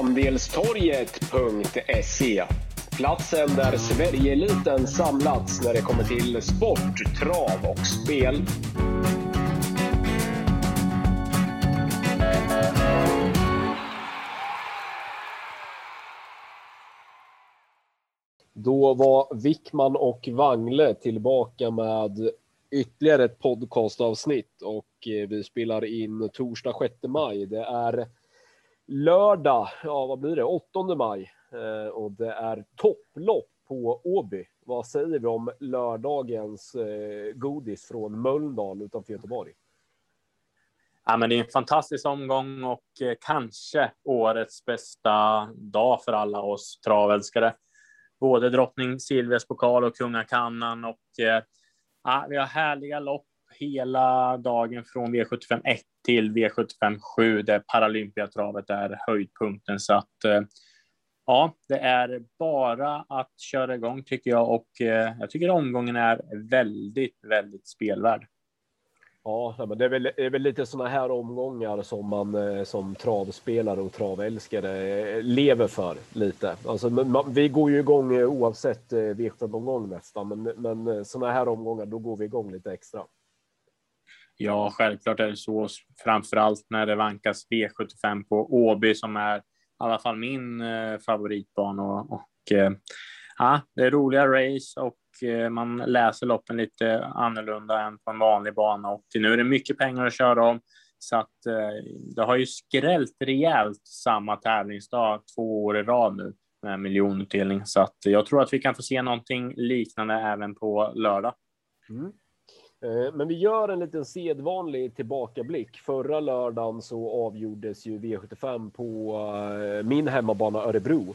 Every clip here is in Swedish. Andelstorget.se, platsen där Sverigeeliten samlats när det kommer till sport, trav och spel. Då var Wickman och Vangle tillbaka med ytterligare ett podcastavsnitt och vi spelar in torsdag 6 maj. Det är lördag, ja vad blir det, 8 maj och det är topplopp på Åby. Vad säger vi om lördagens godis från Mölndal utanför Göteborg? Ja, men det är en fantastisk omgång och kanske årets bästa dag för alla oss travälskare. Både Drottning Silvias pokal och Kungakannan. Och, ja, vi har härliga lopp hela dagen från V75-1 till V75-7 där Paralympiatravet är höjdpunkten. Så att, ja, det är bara att köra igång tycker jag. Och jag tycker omgången är väldigt, väldigt spelvärd. Ja, men det är väl lite såna här omgångar som man som travspelare och travälskare lever för lite. Alltså, vi går ju igång oavsett vilken omgång nästan, men såna här omgångar då går vi igång lite extra. Ja, självklart är det så, framförallt när det vankas V75 på Åby som är i alla fall min favoritbana. Ja, det är roliga race och man läser loppen lite annorlunda än på en vanlig bana och nu är det mycket pengar att köra om, så att det har ju skrällt rejält samma tävlingsdag 2 år i rad nu med miljonutdelning, så att jag tror att vi kan få se någonting liknande även på lördag. Men vi gör en liten sedvanlig tillbakablick. Förra lördagen så avgjordes ju V75 på min hemmabana Örebro.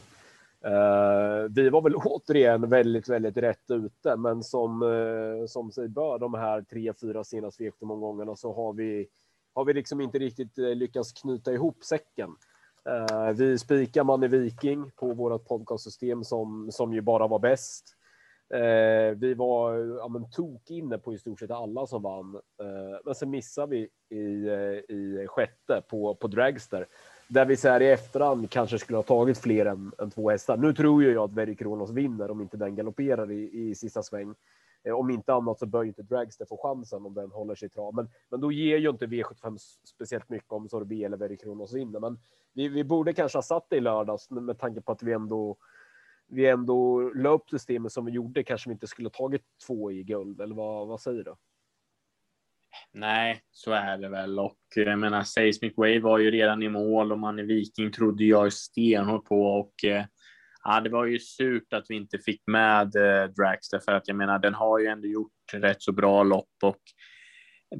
Vi var väl återigen väldigt, väldigt rätt ute, men som sig bör de här 3-4 senaste V75-omgångarna så har vi liksom inte riktigt lyckats knyta ihop säcken. Vi spikar man i Viking på vårt podcastsystem som ju bara var bäst. Vi var tok inne på i stort sett alla som vann, men sen missade vi i sjätte på Dragster. Där vi så här i efterhand kanske skulle ha tagit fler än 2 hästar. Nu tror jag att Verdi Kronos vinner om inte den galopperar i sista sväng. Om inte annat så bör inte Dragster få chansen om den håller sig i trav. Men då ger ju inte V75 speciellt mycket om Sorbet eller Verdi Kronos vinner. Men vi borde kanske ha satt det i lördags med tanke på att vi ändå la upp systemet som vi gjorde. Kanske vi inte skulle ha tagit 2 i guld. Eller vad säger du? Nej, så är det väl. Och jag menar, Seismic Wave var ju redan i mål och man i Viking trodde jag stenhårt på. Och ja, det var ju surt att vi inte fick med Dragster, för att jag menar, den har ju ändå gjort rätt så bra lopp. Och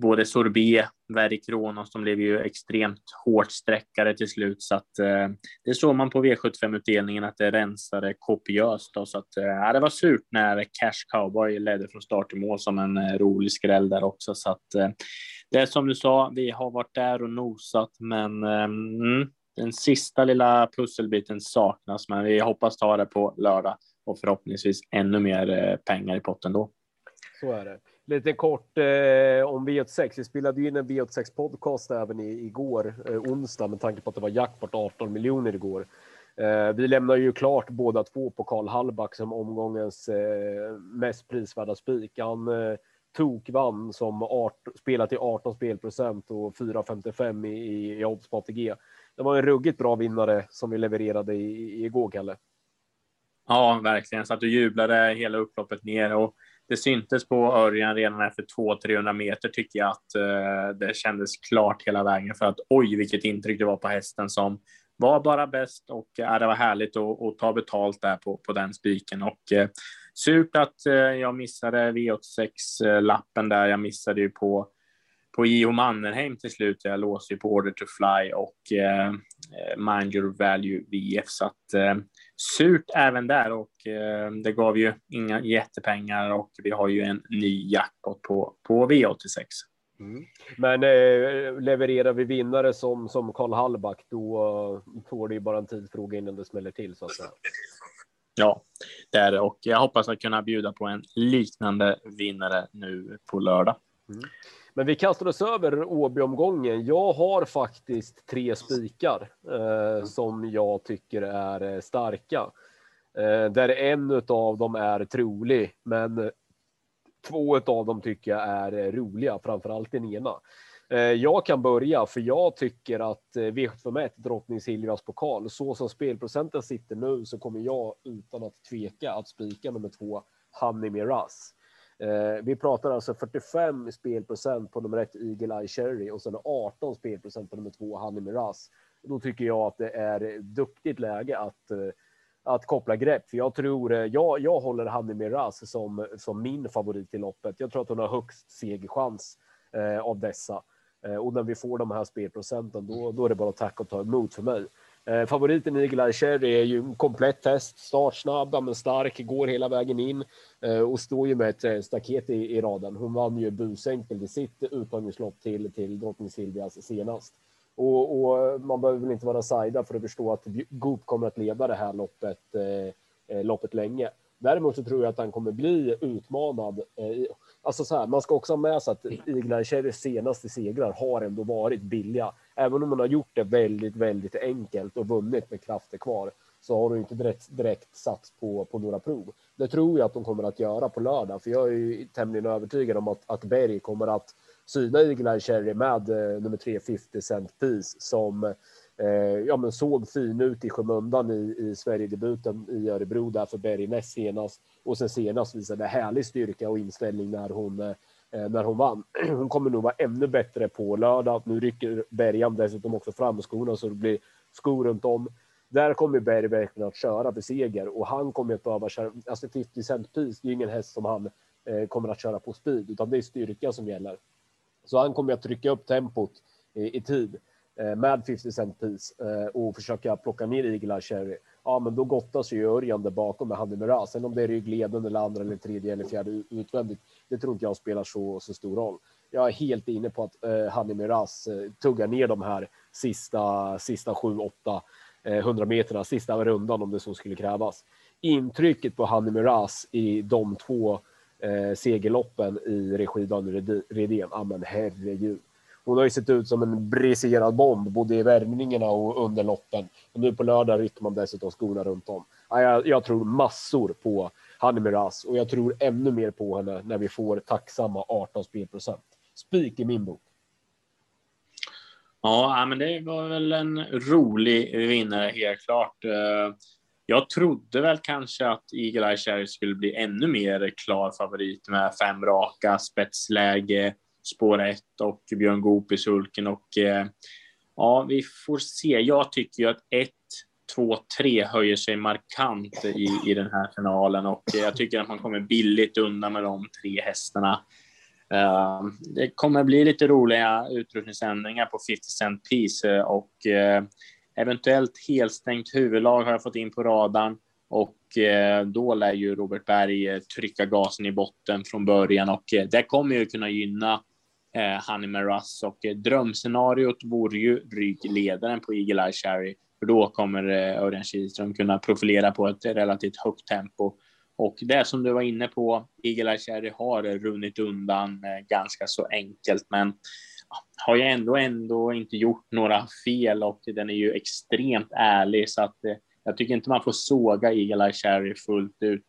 både Sorbet, Verdi Kronos, de blev ju extremt hårt sträckare till slut. Så att det såg man på V75-utdelningen att det rensade kopiöst. Då, så att det var surt när Cash Cowboy ledde från start till mål som en rolig skräll där också. Så att det är som du sa, vi har varit där och nosat, men den sista lilla pusselbiten saknas. Men vi hoppas ta det på lördag och förhoppningsvis ännu mer pengar i potten då. Så är det. Lite kort om V86. Vi spelade ju in en V86-podcast även igår, onsdag, med tanke på att det var jackpot 18 miljoner igår. Vi lämnar ju klart båda två på Karl Hellbäck som omgångens mest prisvärda spik. Han tokvann som spelat till 18 spelprocent och 4,55 i odds på ATG. Det var en ruggigt bra vinnare som vi levererade igår, Kalle. Ja, verkligen. Så att du jublade hela upploppet ner och det syntes på Örjan redan efter 200-300 meter tycker jag att det kändes klart hela vägen, för att oj vilket intryck det var på hästen som var bara bäst, och det var härligt att ta betalt där på den spiken. Och surt att jag missade V86-lappen där, jag missade ju på J.O. Mannerheim till slut. Jag låser ju på Order to Fly och Mind Your Value VF, så att surt även där, och det gav ju inga jättepengar och vi har ju en ny jackpot på V86. Men levererar vi vinnare som Karl Hellbäck, då får det ju bara en tidsfråga innan det smäller till, så att säga. Ja, det är det, och jag hoppas att kunna bjuda på en liknande vinnare nu på lördag. Men vi kastade oss över Åby-omgången. Jag har faktiskt 3 spikar som jag tycker är starka. Där en utav dem är trolig, men 2 utav dem tycker jag är roliga, framförallt den ena. Jag kan börja, för jag tycker att V75 Drottning Silvias pokal, så som spelprocenten sitter nu, så kommer jag utan att tveka att spika nummer 2 Hanimi. Vi pratar alltså 45 spelprocent på nummer 1 Eagle Eye Cherry och sen 18 spelprocent på nummer 2 Hanimi. Då tycker jag att det är duktigt läge att koppla grepp, för jag tror jag håller Hanimi som min favorit i loppet. Jag tror att hon har högst segerchans av dessa. Och när vi får de här spelprocenten, då är det bara tack och ta emot för mig. Favoriten Eagle Eye Cherry är ju en komplett häst, startsnabb, men stark, går hela vägen in och står ju med ett staket i raden. Hon vann ju busenkelt i sitt uttagningslopp till Drottning Silvias senast. Och man behöver väl inte vara sajda för att förstå att Goop kommer att leda det här loppet länge. Däremot så tror jag att han kommer bli utmanad. Alltså så här, man ska också ha med sig att Eagle Eye Cherrys senaste segrar har ändå varit billiga. Även om man har gjort det väldigt, väldigt enkelt och vunnit med krafter kvar, så har de inte direkt satt på några prov. Det tror jag att de kommer att göra på lördag, för jag är ju tämligen övertygad om att Berg kommer att syna Eagle Eye Cherry med nummer 3 50 cent piece som såg fin ut i skymundan i Sverigedebuten i Örebro där för Berg näst senast. Och sen senast visade härlig styrka och inställning när hon vann. Hon kommer nog vara ännu bättre på lördag. Nu rycker Berg dessutom också fram skorna, så det blir skor runt om. Där kommer Berg verkligen att köra för seger, och han kommer att behöva köra, alltså 50 cent piece, det är ingen häst som han kommer att köra på speed, utan det är styrka som gäller. Så han kommer att trycka upp tempot i tid med 50 cent piece och försöka plocka ner Eagle Eye Cherry. Ja, men då gottas ju Örjan där bakom med Hanimi Ras. Sen om det är ryggledande eller andra eller tredje eller fjärde utvändigt, det tror inte jag spelar så stor roll. Jag är helt inne på att Hanimi Ras tuggar ner de här sista 7-8 100 meterna, sista rundan om det så skulle krävas. Intrycket på Hanimi Ras i de 2 segerloppen i regi Daniel Redén, men herregud. Hon har ju sett ut som en briserad bomb både i värmningarna och under loppen. Och nu på lördag rycker man dessutom skorna runt om. Jag tror massor på Hanimi Ras, och jag tror ännu mer på henne när vi får tacksamma 18 spelprocent. Spik i min bok. Ja, men det var väl en rolig vinnare helt klart. Jag trodde väl kanske att Eagle Eye Cherry skulle bli ännu mer klar favorit med 5 raka, spetsläge, spår 1 och Björn Goop i sulken. Och ja, vi får se. Jag tycker ju att 1, 2, 3 höjer sig markant i den här finalen, och jag tycker att man kommer billigt undan med de 3 hästarna. Det kommer bli lite roliga utrustningsändringar på 50 cent piece, och eventuellt helstängt huvudlag har jag fått in på radarn, och då lär ju Robert Berg trycka gasen i botten från början, och det kommer ju kunna gynna Hanimi Ras, och drömscenariot vore ju ryggledaren på Eagle Eye Cherry, för då kommer Örjan Kihlström kunna profilera på ett relativt högt tempo. Och det som du var inne på, Eagle Eye Cherry har runnit undan ganska så enkelt, men har ju ändå inte gjort några fel, och den är ju extremt ärlig, så att jag tycker inte man får såga Eagle Eye Cherry fullt ut.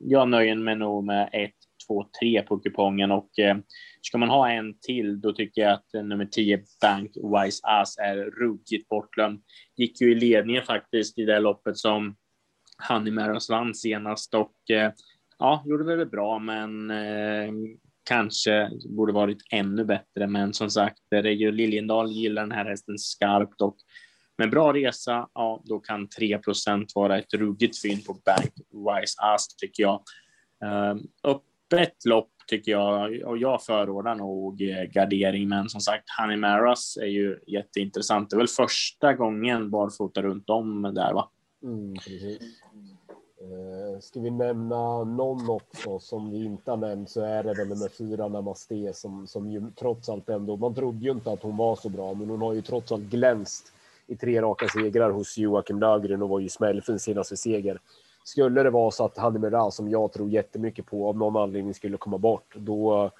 Jag nöjer mig nog med 1, 2, 3 på kupongen, och ska man ha en till, då tycker jag att nummer 10 Bankwise As är ruggigt bortglömd. Gick ju i ledningen faktiskt i det loppet som Hanimi Ras vann senast, och gjorde väl bra, men kanske borde varit ännu bättre. Men som sagt, det är ju Liljendal gillar den här hästen skarpt, och med bra resa, då kan 3% vara ett ruggigt fynd på Bankwise As, tycker jag. Öppet lopp tycker jag, och jag förordar nog gardering, men som sagt, Hanimi Ras är ju jätteintressant. Det är väl första gången barfota runt om där, va? Ska vi nämna någon också som vi inte har nämnt, så är det väl nummer 4 Namaste, som ju trots allt ändå, man trodde ju inte att hon var så bra, men hon har ju trots allt glänst i 3 raka segrar hos Joakim Lögren och var ju smällfin senaste seger. Skulle det vara så att Hanimi Ras, som jag tror jättemycket på, av någon anledning skulle komma bort, då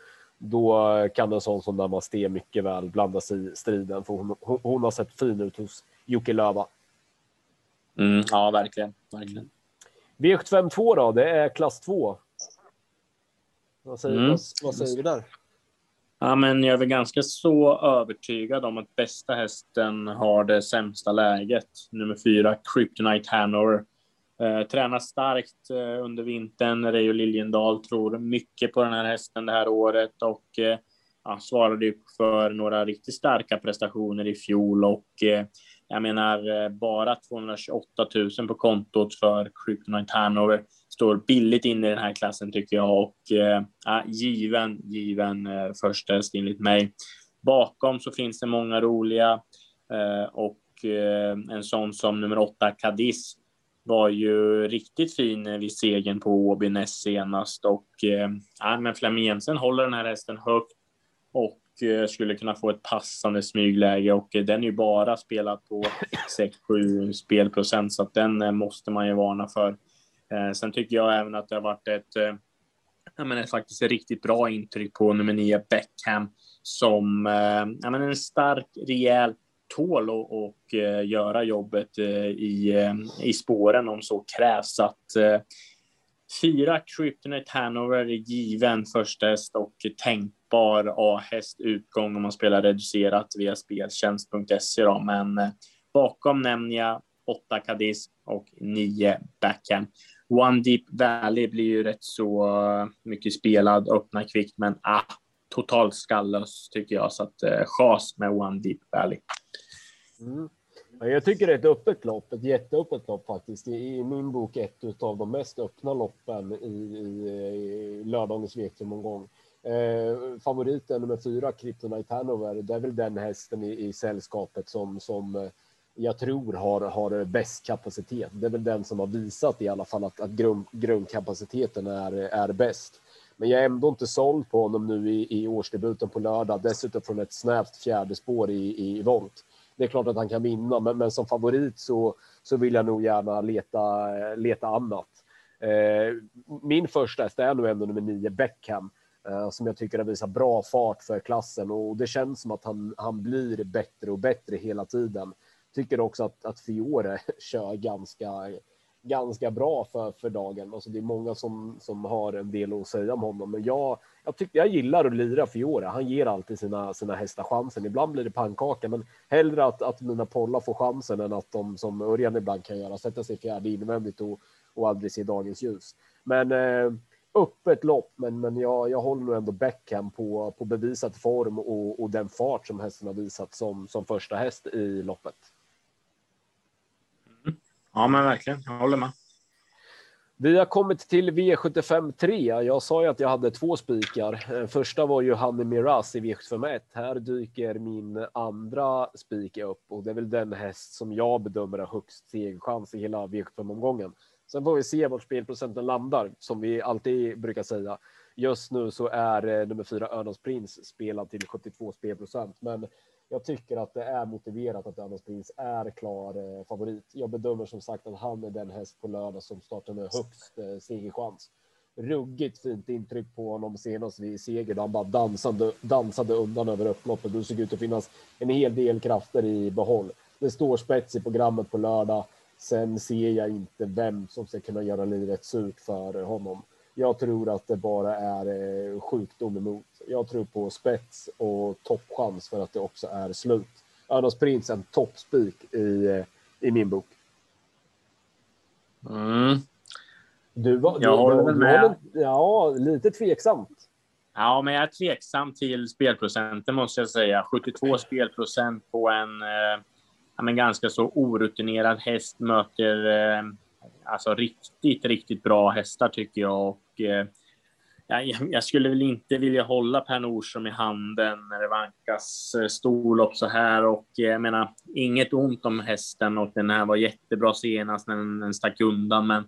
då kan en sån som Namma Ste mycket väl blanda sig i striden, för hon har sett fin ut hos Jocke Löva. Mm, ja, verkligen, verkligen. V852 då, det är klass 2. Vad säger vi där? Ja, men jag är väl ganska så övertygad om att bästa hästen har det sämsta läget. Nummer 4, Kryptonite Hanover. Tränas starkt under vintern. Rejo Liljendal tror mycket på den här hästen det här året. Och svarade ju för några riktigt starka prestationer i fjol. Och jag menar, bara 228 000 på kontot för Kryptonite Hanover. Står billigt in i den här klassen tycker jag. Och given första häst enligt mig. Bakom så finns det många roliga. En sån som nummer 8, Cadiz. Var ju riktigt fin vid segern på Åby näst senast. Och men Flamiensen håller den här hästen högt. Och skulle kunna få ett passande smygläge. Och den är ju bara spelat på 6-7 spelprocent. Så att den måste man ju varna för. Sen tycker jag även att det har varit ett riktigt bra intryck på nummer 9, Beckham. Som en stark, rejäl tål och göra jobbet i spåren om så krävs. Att 4 Kryptonite Hanover är given första häst och tänkbar A-häst utgång om man spelar reducerat via speltjänst.se då. Men bakom nämner jag 8 Cadiz och 9 Beckham. One Deep Valley blir ju rätt så mycket spelad, öppna kvickt, men totalt skallös tycker jag. Så att chas med One Deep Valley. Mm. Ja, jag tycker det är ett jätteöppet lopp faktiskt. I min bok ett av de mest öppna loppen i lördagens V75-omgång. Favoriten nummer 4, Kryptonite Hanover, det är väl den hästen i sällskapet som jag tror har bäst kapacitet. Det är väl den som har visat i alla fall att grundkapaciteten är bäst. Men jag är ändå inte såld på honom nu i årsdebuten på lördag. Dessutom från ett snävt fjärde spår i volt. Det är klart att han kan vinna, men som favorit så vill jag nog gärna leta annat. Min första häst är nog ändå nummer 9, Beckham, som jag tycker har visat bra fart för klassen. Och det känns som att han blir bättre och bättre hela tiden. Tycker också att Fiore kör ganska bra för dagen. Alltså det är många som har en del att säga om honom. Men jag gillar att lira Fiore. Han ger alltid sina hästar chansen. Ibland blir det pannkaka. Men hellre att mina pollar får chansen än att de som Örjan ibland kan göra. Sätta sig fjärde invändigt och aldrig se dagens ljus. Men öppet lopp. Men jag håller nog ändå Beckham på bevisat form. Och den fart som hästen har visat som första häst i loppet. Ja, men verkligen. Jag håller med. Vi har kommit till V75-3. Jag sa ju att jag hade 2 spikar. Första var ju Hanimi i V75-1. Här dyker min andra spik upp. Och det är väl den häst som jag bedömer har högst segerchans i hela V75-omgången. Sen får vi se vart spelprocenten landar, som vi alltid brukar säga. Just nu så är nummer 4, Örnas Prins, spelad till 72 spelprocent. Men jag tycker att det är motiverat att Ödalsprins är klar favorit. Jag bedömer som sagt att han är den häst på lördag som startar med högst segerchans. Ruggigt fint intryck på honom senast vid seger. Han bara dansade undan över upploppet. Det såg ut att finnas en hel del krafter i behåll. Det står spets i programmet på lördag. Sen ser jag inte vem som ska kunna göra livet surt för honom. Jag tror att det bara är sjukdom emot. Jag tror på spets och toppchans för att det också är slut. Örnas Prins en toppspik i min bok. Mm. Jag håller väl med. Ja, lite tveksamt. Ja, men jag är tveksam till spelprocenten måste jag säga. 72 spelprocent på en ganska så orutinerad häst möter... Alltså riktigt bra hästar tycker jag. Och jag skulle väl inte vilja hålla Per Nordström i handen när det vankas storlopp så här. Och jag menar, inget ont om hästen, och den här var jättebra senast när den stack undan. Men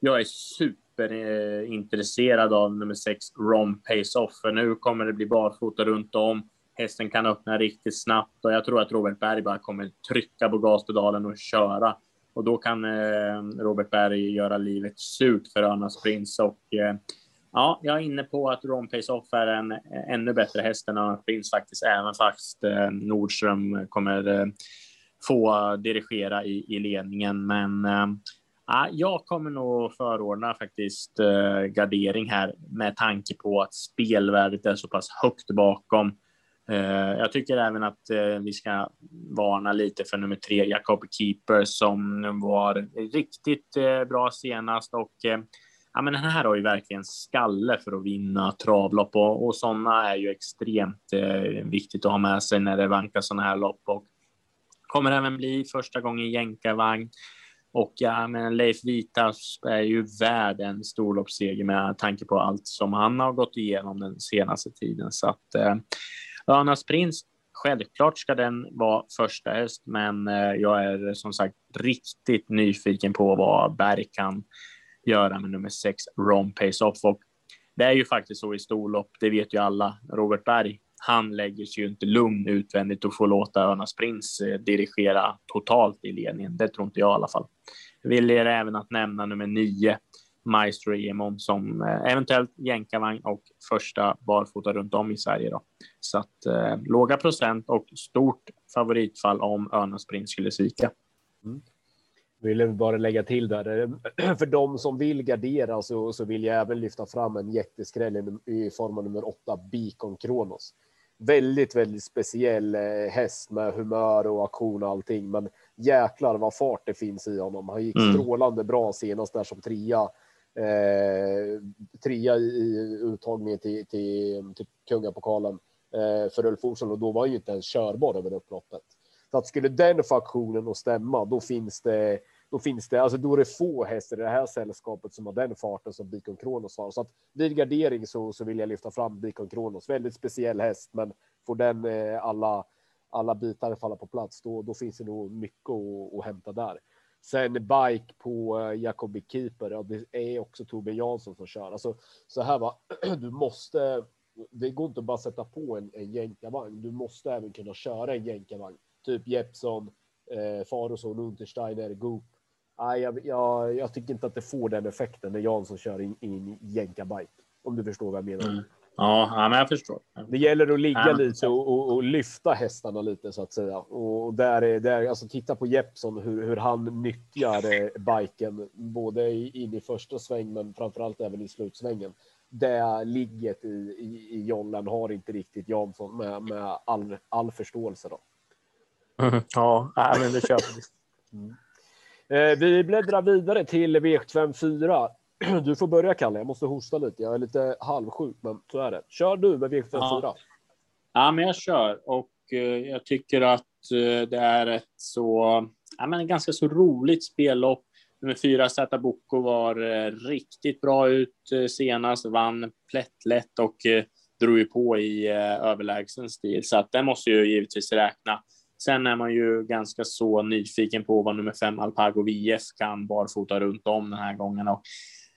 jag är superintresserad av nummer 6, Rom Pays Off. För nu kommer det bli barfota runt om. Hästen kan öppna riktigt snabbt, och jag tror att Robert Berg bara kommer trycka på gaspedalen och köra. Och då kan Robert Berg göra livet surt för Örnas Prins. Och Ja, jag är inne på att Rom Pays Off är en ännu bättre häst än Örnas Prins faktiskt, även fast Nordström kommer få dirigera i ledningen. Men jag kommer nog förordna faktiskt gardering här med tanke på att spelvärdet är så pass högt bakom. Jag tycker även att vi ska varna lite för nummer 3, Jacob Keeper, som var riktigt bra senast och ja, men den här har ju verkligen skalle för att vinna travlopp och sådana är ju extremt viktigt att ha med sig när det vankas sådana här lopp och kommer även bli första gången jänkarvagn. Och ja, men Leif Vitas är ju värd en storloppsseger med tanke på allt som han har gått igenom den senaste tiden. Så att Örnas Prins, självklart ska den vara första häst, men jag är som sagt riktigt nyfiken på vad Berg kan göra med nummer 6 Rom Pays Off. Och det är ju faktiskt så i storlopp, det vet ju alla, Robert Berg, han lägger sig ju inte lugn utvändigt och får låta Örnas Prins dirigera totalt i ledningen. Det tror inte jag i alla fall. Jag vill även att nämna nummer 9 Maestro Emon som eventuellt jänkarvagn och första barfota runt om i Sverige då. Så att låga procent och stort favoritfall om Örnas Prins skulle svika. Mm. Vill bara lägga till där, för de som vill gardera så vill jag även lyfta fram en jätteskräll i form av nummer 8 Bikon Kronos. Väldigt, väldigt speciell häst med humör och aktion och allting, men jäklar vad fart det finns i honom. Han gick strålande bra senast där som trea i uttagningen till Kungapokalen för Ulf Olsson, och då var han ju inte ens körbar över upploppet. Så att skulle den faktionen att stämma, då finns det, alltså då är det få hästar i det här sällskapet som har den farten som Bikon Kronos har. Så att vid gardering så vill jag lyfta fram Bikon Kronos. Väldigt speciell häst, men får den alla bitar falla på plats, då finns det nog mycket att hämta där. Sen bike på Jacobi Keeper, ja, det är också Torbjörn Jansson som kör. Alltså, så här va, du måste, det går inte bara sätta på en jänkarvagn, du måste även kunna köra en jänkarvagn. Typ Jeppson, Farosson, Untersteiner, Goop. Nej, jag tycker inte att det får den effekten när Jansson kör in jänkarvagn. Om du förstår vad jag menar. Mm. Ja, men jag förstår. Det gäller att ligga lite och lyfta hästarna lite så att säga. Och där alltså titta på Jeppson hur han nyttjar biken både in i första sväng men framförallt även i slutsvängen. Det ligget i jollen har inte riktigt Jansson med all förståelse då. Ja, men det köper vi. Vi bläddrar vidare till V854. Du får börja, Kalle, jag måste hosta lite. Jag är lite halvsjuk, men så är det. Kör du med V854? Ja, men jag kör. Och jag tycker att det är ett så... Ja, men ganska så roligt spellopp. Nummer 4, Sataboko, var riktigt bra ut senast. Vann plättlätt och drog ju på i överlägsen stil. Så att den måste ju givetvis räkna. Sen är man ju ganska så nyfiken på vad nummer 5 Alpago VF kan barfota runt om den här gången. Och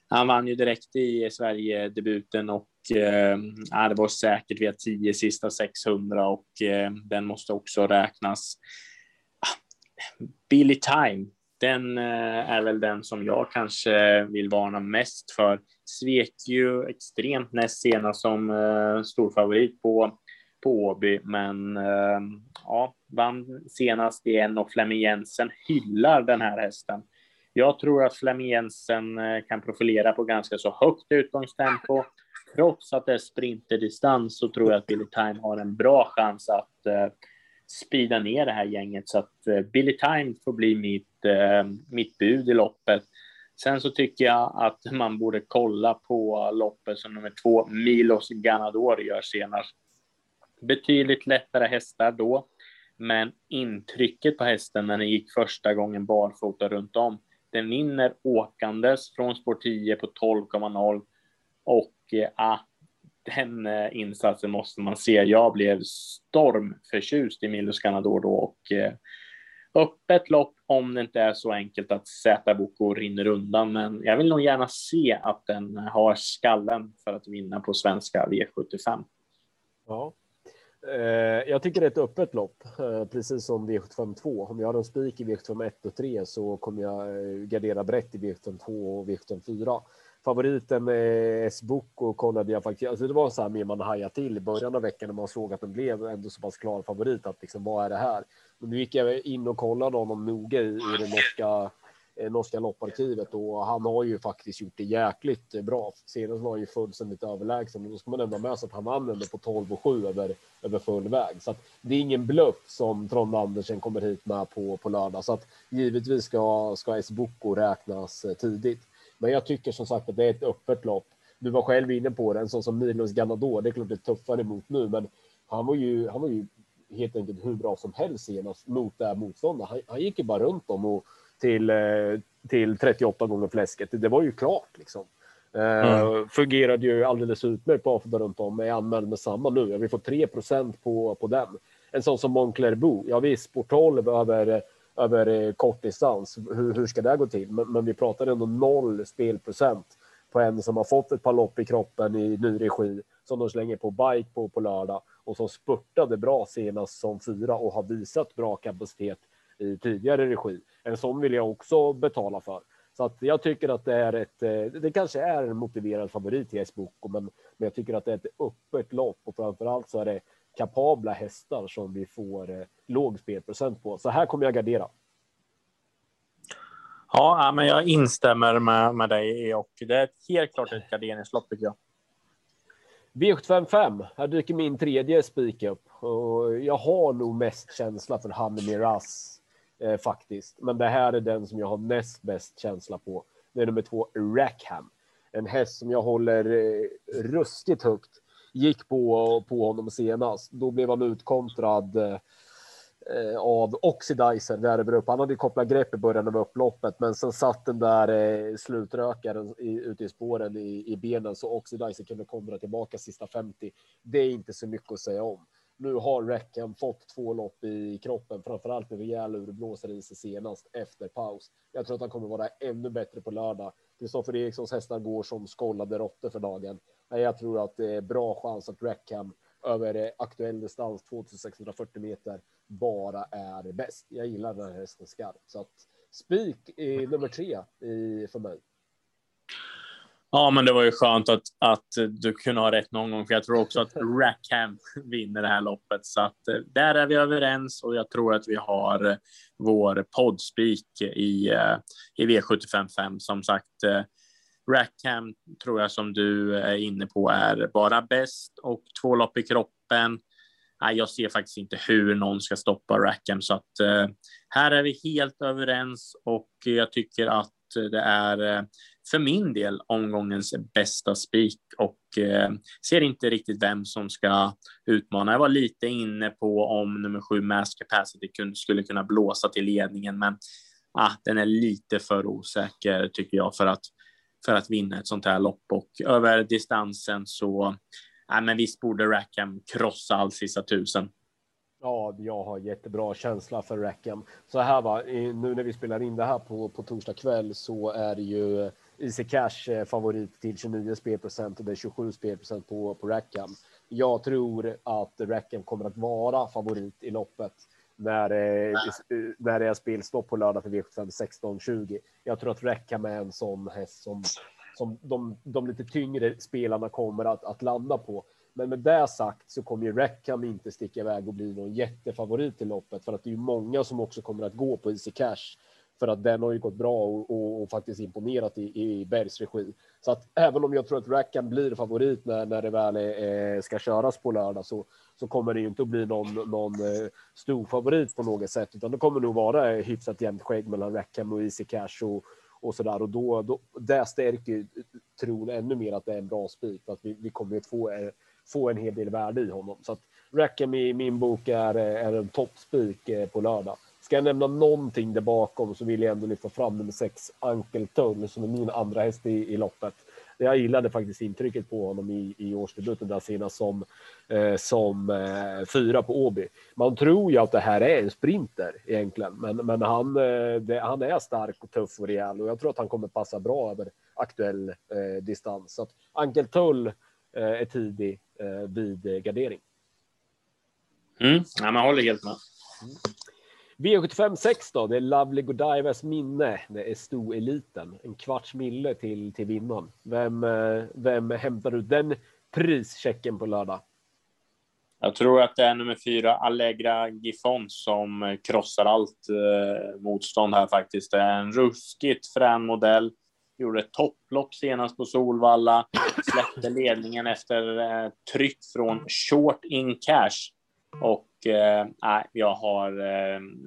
han vann ju direkt i Sverige-debuten och det var säkert via 10 sista 600 och den måste också räknas. Billy Time, den är väl den som jag kanske vill varna mest för. Svek ju extremt näst senast som storfavorit på Åby, men vann senast igen och Flemming Jensen hyllar den här hästen. Jag tror att Flemming Jensen kan profilera på ganska så högt utgångstempo. Trots att det är sprinterdistans så tror jag att Billy Time har en bra chans att spida ner det här gänget. Så att Billy Time får bli mitt bud i loppet. Sen så tycker jag att man borde kolla på loppet som nummer 2 Milos Ganador gör senast. Betydligt lättare hästar då, men intrycket på hästen när den gick första gången barfota runt om. Den vinner åkandes från spår 10 på 12,0 och den insatsen måste man se. Jag blev stormförtjust i Milos Ganador då och öppet lopp om det inte är så enkelt att Z-Boko rinner undan, men jag vill nog gärna se att den har skallen för att vinna på svenska V75. Ja. Jag tycker det är ett öppet lopp, precis som V752. Om jag har en spik i V751 och 3 så kommer jag gardera brett i V752 och V754. Favoriten med S-bok och kollade jag faktiskt. Alltså det var så här mer man hajade till i början av veckan när man såg att den blev ändå så pass klar favorit att liksom, vad är det här? Men nu gick jag in och kollade honom noga i det norska lopparkivet och han har ju faktiskt gjort det jäkligt bra. Senast var ju fullständigt överlägsen och då ska man ändå med sig att han vann ändå på 12,7 över full väg. Så att det är ingen bluff som Trond Andersen kommer hit med på lördag. Så att givetvis ska S-boko räknas tidigt. Men jag tycker som sagt att det är ett öppet lopp. Du var själv inne på den som Milos Ganador. Det är klart det är tuffare emot nu. Men han var ju helt enkelt hur bra som helst senast mot det här motståndet. Han gick ju bara runt om och till 38 gånger fläsket. Det var ju klart liksom. Fungerade ju alldeles utmärkt på avfärd runt om. Jag är anmäld med samma nu. Vi får 3% på den. En sån som Monclerbo. Ja visst, på 12 över kort distans. Hur ska det gå till? Men vi pratar ändå 0 spelprocent på en som har fått ett par lopp i kroppen i ny regi, som de slänger på bike på lördag och som spurtade bra senast som 4 och har visat bra kapacitet i tidigare regi. En sån vill jag också betala för. Så att jag tycker att det kanske är en motiverad favorit i S-bok, men jag tycker att det är ett öppet lopp och framförallt så är det kapabla hästar som vi får låg spelprocent på. Så här kommer jag gardera. Ja, men jag instämmer med dig och det är helt klart ett garderingslopp tycker jag. V855, här dyker min tredje spik upp. Och jag har nog mest känsla för Hanimi Ras faktiskt. Men det här är den som jag har näst bäst känsla på. Det är nummer 2, Rackham. En häst som jag håller ruskigt högt. Gick på honom senast. Då blev han utkontrad av Oxidizer där över upp. Han hade kopplat grepp i början av upploppet. Men sen satt den där slutrökaren ute i spåren i benen. Så Oxidizer kunde komma tillbaka sista 50. Det är inte så mycket att säga om. Nu har Rackham fått 2 lopp i kroppen. Framförallt en rejäl urblåsare i sig senast efter paus. Jag tror att han kommer vara ännu bättre på lördag. Kristoffer Erikssons hästar går som skållade råttor för dagen. Jag tror att det är bra chans att Rackham över aktuell distans 2640 meter bara är bäst. Jag gillar den här hästen skarpt. Så att spik är nummer 3 för mig. Ja, men det var ju skönt att du kunde ha rätt någon gång. För jag tror också att Rackham vinner det här loppet. Så att där är vi överens. Och jag tror att vi har vår poddspik i V755. Som sagt, Rackham tror jag som du är inne på är bara bäst. Och 2 lopp i kroppen. Nej, jag ser faktiskt inte hur någon ska stoppa Rackham. Så att här är vi helt överens. Och jag tycker att det är för min del omgångens bästa spik och ser inte riktigt vem som ska utmana. Jag var lite inne på om nummer 7 Mass Capacity skulle kunna blåsa till ledningen, men den är lite för osäker tycker jag för att vinna ett sånt här lopp. Och över distansen så men visst borde Rackham krossa all sista 1000. Ja, jag har jättebra känsla för Rackham. Så här va, nu när vi spelar in det här på torsdag kväll så är det ju Easy Cash favorit till 29 spelprocent och det är 27 spelprocent på Rackham. Jag tror att Rackham kommer att vara favorit i loppet när det är spelstopp på lördag för V75 16-20. Jag tror att Rackham är en sån häst som de lite tyngre spelarna kommer att landa på. Men med det sagt så kommer ju Rackham inte sticka iväg och bli någon jättefavorit i loppet. För att det är ju många som också kommer att gå på Easy Cash. För att den har ju gått bra och faktiskt imponerat i Bergs regi. Så att även om jag tror att Rackham blir favorit när det väl ska köras på lördag. Så kommer det ju inte att bli någon stor favorit på något sätt. Utan det kommer nog vara hyfsat jämnt skägg mellan Rackham och Easy Cash och sådär. Och då där stärker ju tron ännu mer att det är en bra spik. För att vi kommer ju att få en hel del värde i honom. Så att Rackham i min bok är en toppspik på lördag. Ska jag nämna någonting där bakom så vill jag ändå lyfta fram nummer 6 Ankeltung som är min andra häst i loppet. Jag gillade faktiskt intrycket på honom i årsdebuten där senast som 4 på Åby. Man tror ju att det här är en sprinter egentligen. Men han är stark och tuff och rejäl. Och jag tror att han kommer passa bra över aktuell distans. Så att Ankeltung är tidig vid gardering. Ja, man håller helt med. V75-6 då, det är Lovely Godivas minne. Det är stoeliten. En kvarts mille till vinnaren. Vem hämtar ut den prischecken på lördag? Jag tror att det är nummer 4, Allegra Giffon, som krossar allt motstånd här faktiskt. Det är en ruskigt frän modell. Gjorde ett topplopp senast på Solvalla. Släppte ledningen efter tryck från Short in Cash. Och jag har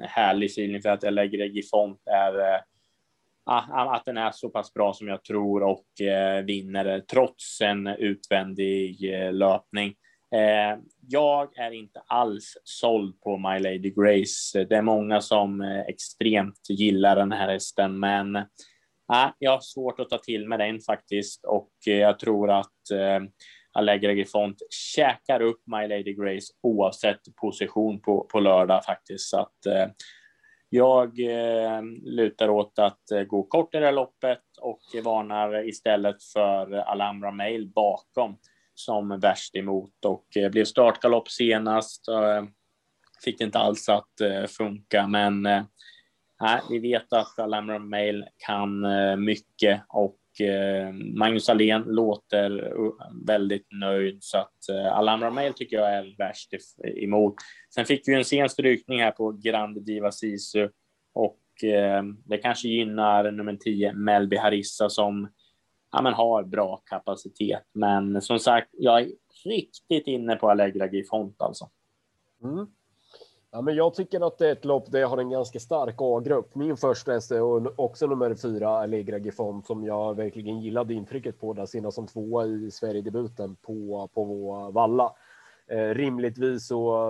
härlig feeling för att Allegra Giffon är... att den är så pass bra som jag tror och vinner trots en utvändig löpning. Jag är inte alls såld på My Lady Grace. Det är många som extremt gillar den här hästen, men jag har svårt att ta till med den faktiskt. Och jag tror att Allegra Giffon käkar upp My Lady Grace oavsett position på lördag faktiskt. Så att jag lutar åt att gå kort i det här loppet och varnar istället för Alhambra Mail bakom som värst emot, och blev startgalopp senast. Fick det inte alls att funka, men vi vet att Alhambra Mail kan mycket, och Magnus Allén låter väldigt nöjd, så att Alhambra Mail tycker jag är värst emot. Sen fick vi en sen strykning här på Grand Diva Sisu, och det kanske gynnar nummer 10 Melby Harissa, som men har bra kapacitet. Men som sagt, jag är riktigt inne på Allegra Gifont alltså. Ja, men jag tycker att det är ett lopp där jag har en ganska stark A-grupp. Min första häst är också nummer 4, Allegra Gifont, som jag verkligen gillade intrycket på där senast som 2 i Sverigedebuten på vår Valla. Rimligtvis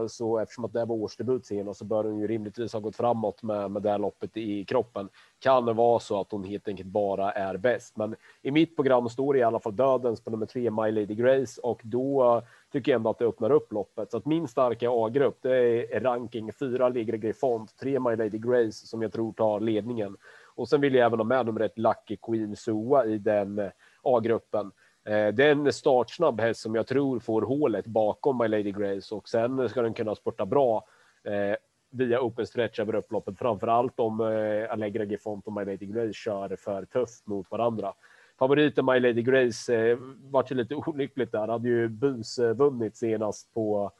så eftersom att det var årsdebut senast, så bör hon ju rimligtvis ha gått framåt med det här loppet i kroppen. Kan det vara så att hon helt enkelt bara är bäst, men i mitt program står i alla fall dödens på nummer 3 My Lady Grace, och då tycker jag ändå att det öppnar upp loppet. Så att min starka A-grupp, det är ranking 4 Allegra Gifont, 3 My Lady Grace som jag tror tar ledningen, och sen vill jag även ha med nummer 1 Lucky Queen Soa i den A-gruppen. Det är en startsnabb häst som jag tror får hålet bakom My Lady Grace, och sen ska den kunna sporta bra via open stretch över upploppet, framförallt om Allegra Gifont och My Lady Grace kör för tufft mot varandra. Favoriten My Lady Grace vart ju lite olyckligt där, hade ju vunnit senast på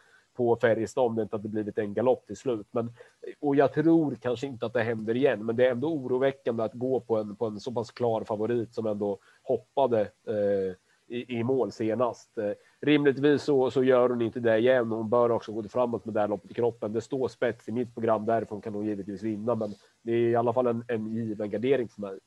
Färjestad om det inte hade blivit en galopp till slut. Men, och jag tror kanske inte att det händer igen, men det är ändå oroväckande att gå på en så pass klar favorit som ändå hoppade i mål senast. Rimligtvis så gör hon inte det igen. Hon bör också gå framåt med det här loppet i kroppen. Det står spets i mitt program, därifrån kan hon givetvis vinna, men det är i alla fall en given gardering för mig.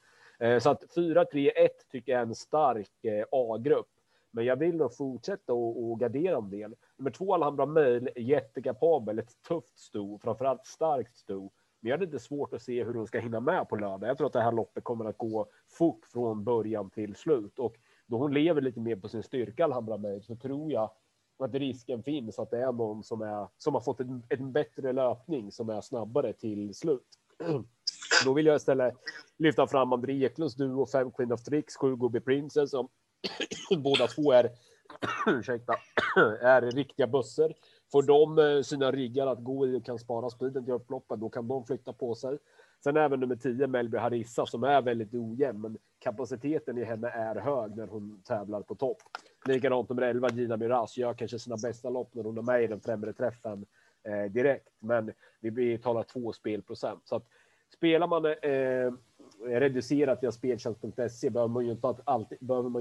Så att 4-3-1 tycker jag är en stark A-grupp, men jag vill nog fortsätta och gardera en del. Nummer 2 Alhambra Mail är jättekapabel, ett tufft sto, framförallt starkt sto. Men jag är lite svårt att se hur hon ska hinna med på lördag. Jag tror att det här loppet kommer att gå fort från början till slut, och då hon lever lite mer på sin styrka Alhambra Mail, så tror jag att risken finns att det är någon som har fått en bättre löpning som är snabbare till slut. Då vill jag istället lyfta fram André Eklunds duo 5 Queen of Tricks, 7 Goby Princess, som båda två är riktiga bussar. Får de sina riggar att gå i och kan spara speeden till upploppen, då kan de flytta på sig. Sen även nummer 10 Melby Harissa, som är väldigt ojämn, men kapaciteten i henne är hög när hon tävlar på topp. Likadant nummer 11 Gina Miraz gör kanske sina bästa lopp när hon är med i den främre träffen direkt, men vi talar 2 spelprocent. Så att spelar man reducerat i speltjänst.se behöver man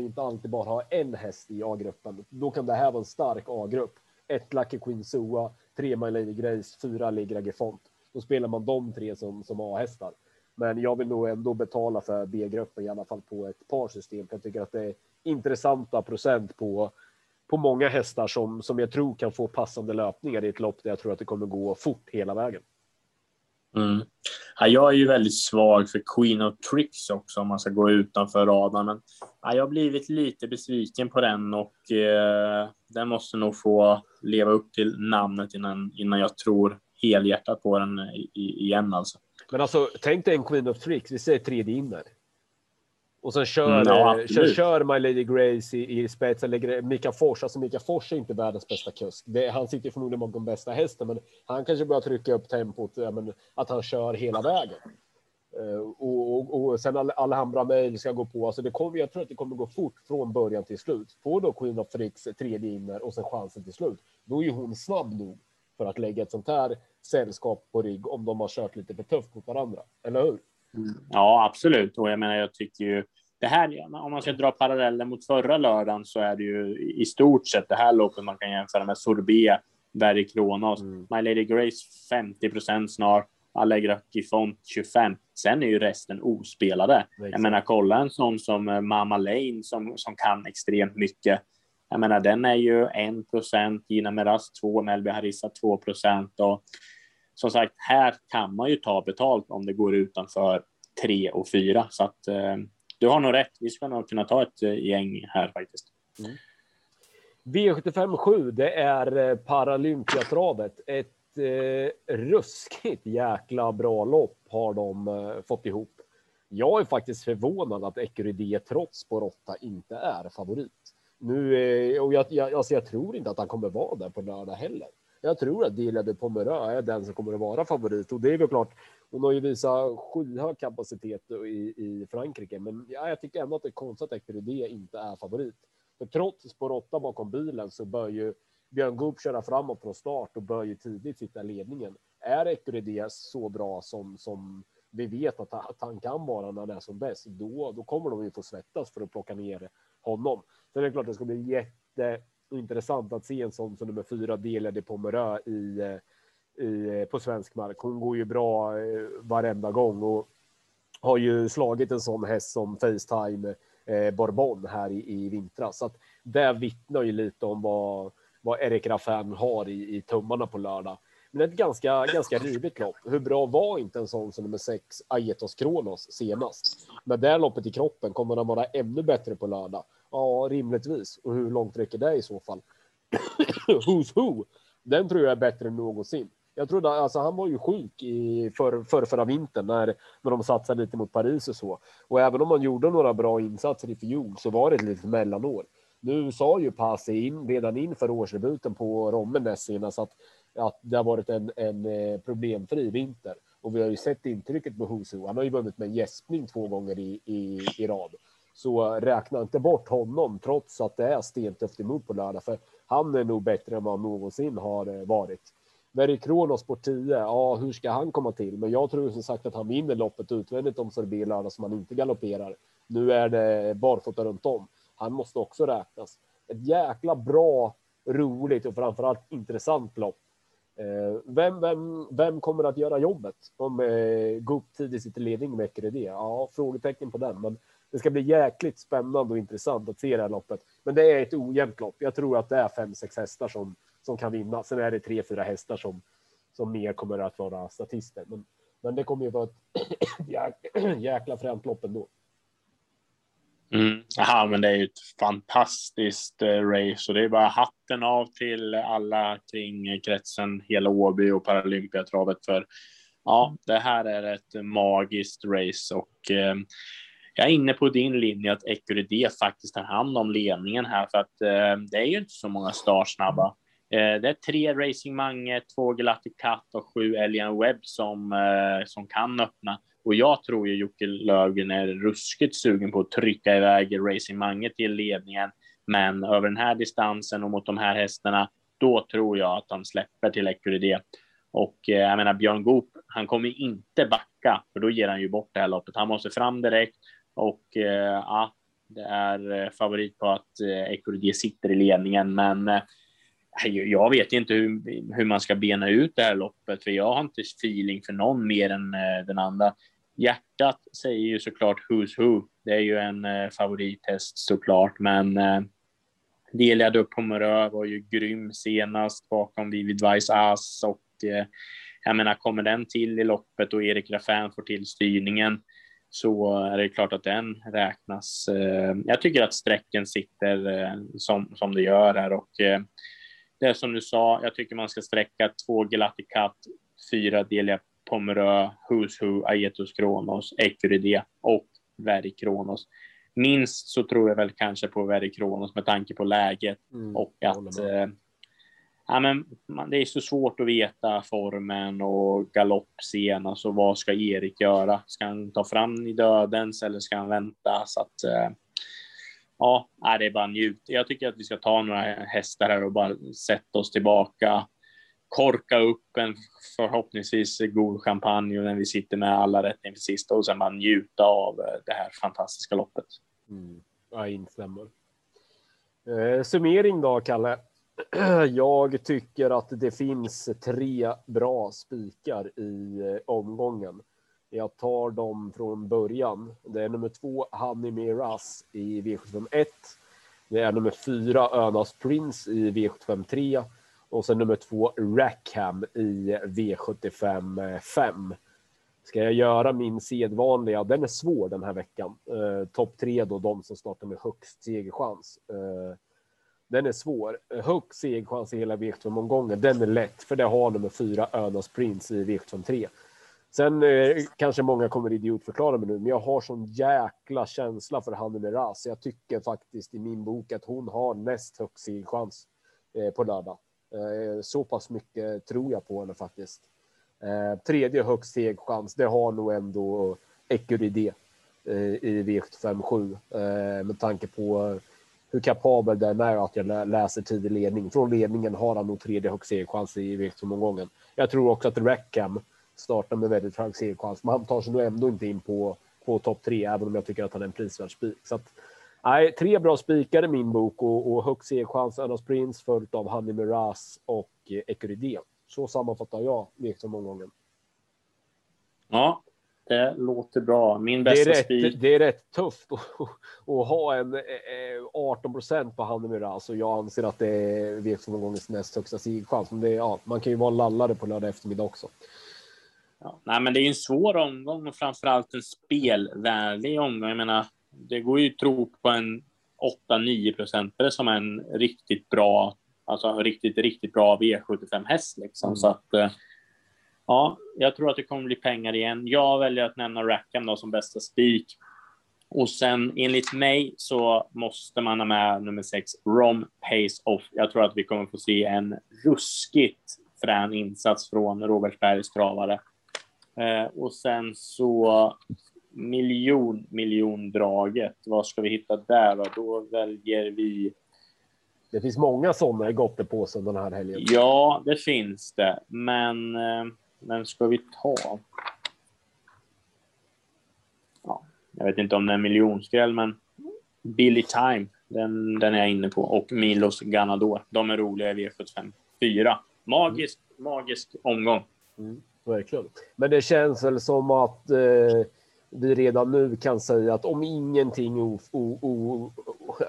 ju inte alltid bara ha en häst i A-gruppen. Då kan det här vara en stark A-grupp. 1 Lucky Queen Soa, 3 My Lady Grace, 4 Allegra Gifont. Då spelar man de 3 som A-hästar. Men jag vill nog ändå betala för B-gruppen, i alla fall på ett par system. Jag tycker att det är intressanta procent på många hästar som jag tror kan få passande löpningar i ett lopp där jag tror att det kommer gå fort hela vägen. Ja, jag är ju väldigt svag för Queen of Tricks också, om man ska gå utanför radarn, men jag har blivit lite besviken på den, och den måste nog få leva upp till namnet innan jag tror helhjärtat på den igen alltså. Men alltså, tänk dig en Queen of Tricks, vi säger 3D in där. Och sen kör My Lady Grace i spets, lägger Mika Fors. Alltså Mika Fors är inte världens bästa kusk. Han sitter förmodligen bakom bästa hästen, men han kanske börjar trycka upp tempot, att han kör hela vägen. Och sen Alhambra Mail ska gå på. Alltså jag tror att det kommer gå fort från början till slut. Får då Queen of Tricks tredje inner och sen chansen till slut, då är hon snabb nog för att lägga ett sånt här sällskap på rygg, om de har kört lite för tufft mot varandra, eller hur? Mm. Ja, absolut. Och jag menar, jag tycker ju det här, om man ska dra parallellen mot förra lördagen, så är det ju i stort sett det här loppet man kan jämföra med Sorbet, Berg, Kronos. My Lady Grace 50% snart, Allegra Gifont 25%. Sen är ju resten ospelade. Jag menar, kolla en sån som Mama Lane som kan extremt mycket. Jag menar, den är ju 1%, Gina Meras 2%, Melby Harissa 2%. Och som sagt, här kan man ju ta betalt om det går utanför 3 och 4. Så att du har nog rätt. Vi ska nog kunna ta ett gäng här faktiskt. Mm. V75-7, det är Paralympiatravet. Ett ruskigt jäkla bra lopp har de fått ihop. Jag är faktiskt förvånad att Ecuride trots på 8 inte är favorit. Nu, och jag tror inte att han kommer vara där på lördag heller. Jag tror att Delade Pomerö är den som kommer att vara favorit. Och det är väl klart, hon har ju visat skyhög kapacitet i Frankrike. Men ja, jag tycker ändå att det är konstigt att Ecuride inte är favorit. För trots spår 8 bakom bilen så bör ju Björn Goop köra framåt från start och bör ju tidigt sitta ledningen. Är Ecuride så bra som vi vet att han kan vara när han är som bäst, då kommer de ju få svettas för att plocka ner honom. Så det är klart att det ska bli jätteintressant att se en sån som nummer 4 Delade Pomerö på svensk mark. Hon går ju bra varenda gång och har ju slagit en sån häst som Facetime Bourbon här i vintras. Så att det vittnar ju lite om vad Erik Raffan har i tummarna på lördag. Men ett ganska rivigt lopp. Hur bra var inte en sån som nummer 6 Aietos Kronos senast? Med det loppet i kroppen, kommer den vara ännu bättre på lördag? Ja, rimligtvis. Och hur långt räcker det i så fall? Who's who? Den tror jag är bättre än någonsin. Jag trodde, alltså han var ju sjuk i förra vintern när de satsade lite mot Paris och så. Och även om man gjorde några bra insatser i fjol så var det ett litet mellanår. Nu sa ju Pasi redan inför årsdebuten på Rommen näst senast att det har varit en problemfri vinter. Och vi har ju sett intrycket på Who's who. Han har ju vunnit med en gäspning 2 gånger i rad. Så räkna inte bort honom trots att det är stentufft emot på lördag. För han är nog bättre än vad han någonsin har varit. Verdi Kronos på 10, ja, hur ska han komma till? Men jag tror som sagt att han vinner loppet utvändigt om Sorbet lördag som han inte galopperar. Nu är det barfota runt om. Han måste också räknas. Ett jäkla bra, roligt och framförallt intressant lopp. Vem kommer att göra jobbet om Goop tidigt sitter ledning väcker det? Ja, frågetecken på den, men det ska bli jäkligt spännande och intressant att se det här loppet. Men det är ett ojämnt lopp. Jag tror att det är 5-6 hästar som kan vinna. Sen är det 3-4 hästar som mer kommer att vara statister. Men det kommer ju vara ett jäkla främt lopp ändå. Mm. Ja, men det är ju ett fantastiskt race. Och det är bara hatten av till alla kring kretsen, hela Åby och Paralympiatravet. För ja, det här är ett magiskt race. Och jag är inne på din linje att Ecuride faktiskt tar hand om ledningen här. För att det är ju inte så många starsnabba. Det är 3 Racing Mange, 2 Galactic Cat och 7 Alien Webb som kan öppna. Och jag tror ju Jocke Löfgren är ruskigt sugen på att trycka iväg Racing Mange till ledningen. Men över den här distansen och mot de här hästarna, då tror jag att de släpper till Ecuride. Och jag menar, Björn Goop, han kommer inte backa, för då ger han ju bort det här loppet. Han måste fram direkt. Och ja, det är favorit på att Ecuride sitter i ledningen. Men jag vet inte hur man ska bena ut det här loppet, för jag har inte feeling för någon mer än den andra. Hjärtat säger ju såklart Who's Who. Det är ju en favorittest såklart, men Delade upp på Mörö var ju grym senast bakom Vivid Vice As. Och jag menar, kommer den till i loppet och Erik Raffan får till styrningen, så är det klart att den räknas. Jag tycker att sträcken sitter som det gör här. Och det är som du sa, jag tycker man ska sträcka 2 Galactic Cat, 4 Delia Pomerö, Who's Who, Aietos Kronos, Ecuride och Verdi Kronos. Minst så tror jag väl kanske på Verdi Kronos med tanke på läget och att ja, men det är så svårt att veta formen och galopp sen. Alltså vad ska Erik göra? Ska han ta fram i dödens eller ska han vänta? Så att, ja, det är bara njut. Jag tycker att vi ska ta några hästar här och bara sätta oss tillbaka. Korka upp en förhoppningsvis god champagne när vi sitter med alla rätt inför sista. Och sen bara njuta av det här fantastiska loppet. Mm. Jag instämmer. Summering då, Kalle. Jag tycker att det finns tre bra spikar i omgången. Jag tar dem från början. Det är nummer 2 Hanimi Ras i V751. Det är nummer 4 Örnas Prins i V753. Och sen nummer 2 Rackham i V75 5. Ska jag göra min sedvanliga? Den är svår den här veckan. Topp 3 då, de som startar med högst segerchans. Den är svår. Högst segerchans i hela V75-omgången. Den är lätt, för det har nummer 4 Örnas Prins i V75 3. Sen kanske många kommer idiotförklara mig nu, men jag har sån jäkla känsla för Hanimi Ras. Jag tycker faktiskt i min bok att hon har näst högst segerchans på lördag. Så pass mycket tror jag på henne faktiskt. Tredje högst segerchans, det har nog ändå Ecuride i V75-7. Med tanke på hur kapabel den är att jag läser tidig ledning. Från ledningen har han nog tredje högst segerchans i V75-omgången. Jag tror också att Rackham startar med väldigt hög segerchans, men han tar sig nog ändå inte in på topp 3, även om jag tycker att han är en prisvärd spik. Så att, nej, 3 bra spikar i min bok, och hög segerchans Örnas Prins följt av Hanimi Ras och Ecuride. Så sammanfattar jag V75-omgången. Ja, det låter bra. Min bästa spik. Det är rätt tufft att ha en 18% på Hanimi Ras, och jag anser att det är V75-omgångens näst högsta segerchans. Men det är, ja, man kan ju vara lallare på lördag eftermiddag också. Ja, nej, men det är en svår omgång och framförallt en spelvärdig omgång. Jag menar, det går ju tro på en 8-9% som är en riktigt bra, alltså en riktigt bra V75-häst liksom. Så att, ja, jag tror att det kommer bli pengar igen. Jag väljer att nämna Rackham då som bästa spik. Och sen enligt mig så måste man ha med nummer 6 Rom Pays Off. Jag tror att vi kommer få se en ruskigt frän insats från Robert Bergs travare. Och sen så miljondraget. Vad ska vi hitta där då? Då väljer vi... Det finns många sådana i gottepåsen den här helgen. Ja, det finns det. Men vem ska vi ta? Ja, jag vet inte om det är en miljonskräll, men Billy Time, den är jag inne på. Och Milos Ganador. De är roliga i V75-4. Magisk omgång. Verkligen. Men det känns väl som att vi redan nu kan säga att om ingenting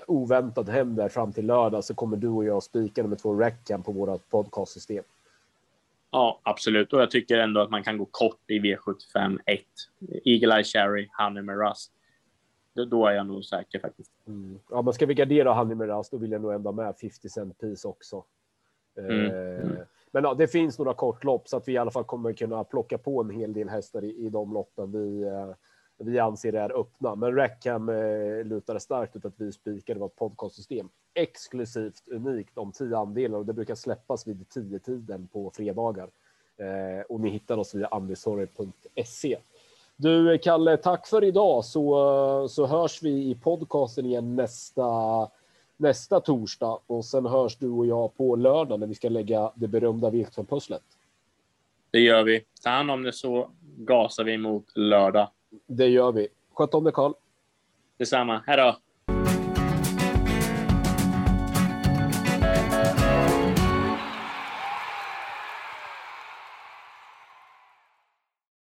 oväntat händer fram till lördag, så kommer du och jag spika med 2 Rackham på våra podcastsystem. Ja, absolut. Och jag tycker ändå att man kan gå kort i V75 1. Eagle Eye Cherry, Hanimi Ras. Då är jag nog säker faktiskt. Ja, men ska vi gardera Hanimi Ras, då vill jag nog ändå med 50 cent piece också. Men ja, det finns några kortlopp, så att vi i alla fall kommer kunna plocka på en hel del hästar i de loppen vi anser det är öppna. Men Rackham lutar starkt ut att vi spikade vårt podcastsystem exklusivt unikt om 10 andelar, och det brukar släppas vid 10-tiden på fredagar. Och ni hittar oss via Andelstorget.se. Du Kalle, tack för idag, så hörs vi i podcasten igen nästa torsdag, och sen hörs du och jag på lördag när vi ska lägga det berömda V75-pusslet. Det gör vi. Ta hand om det, så gasar vi mot lördag. Det gör vi. Sköt om det, Karl. Detsamma. Hej då.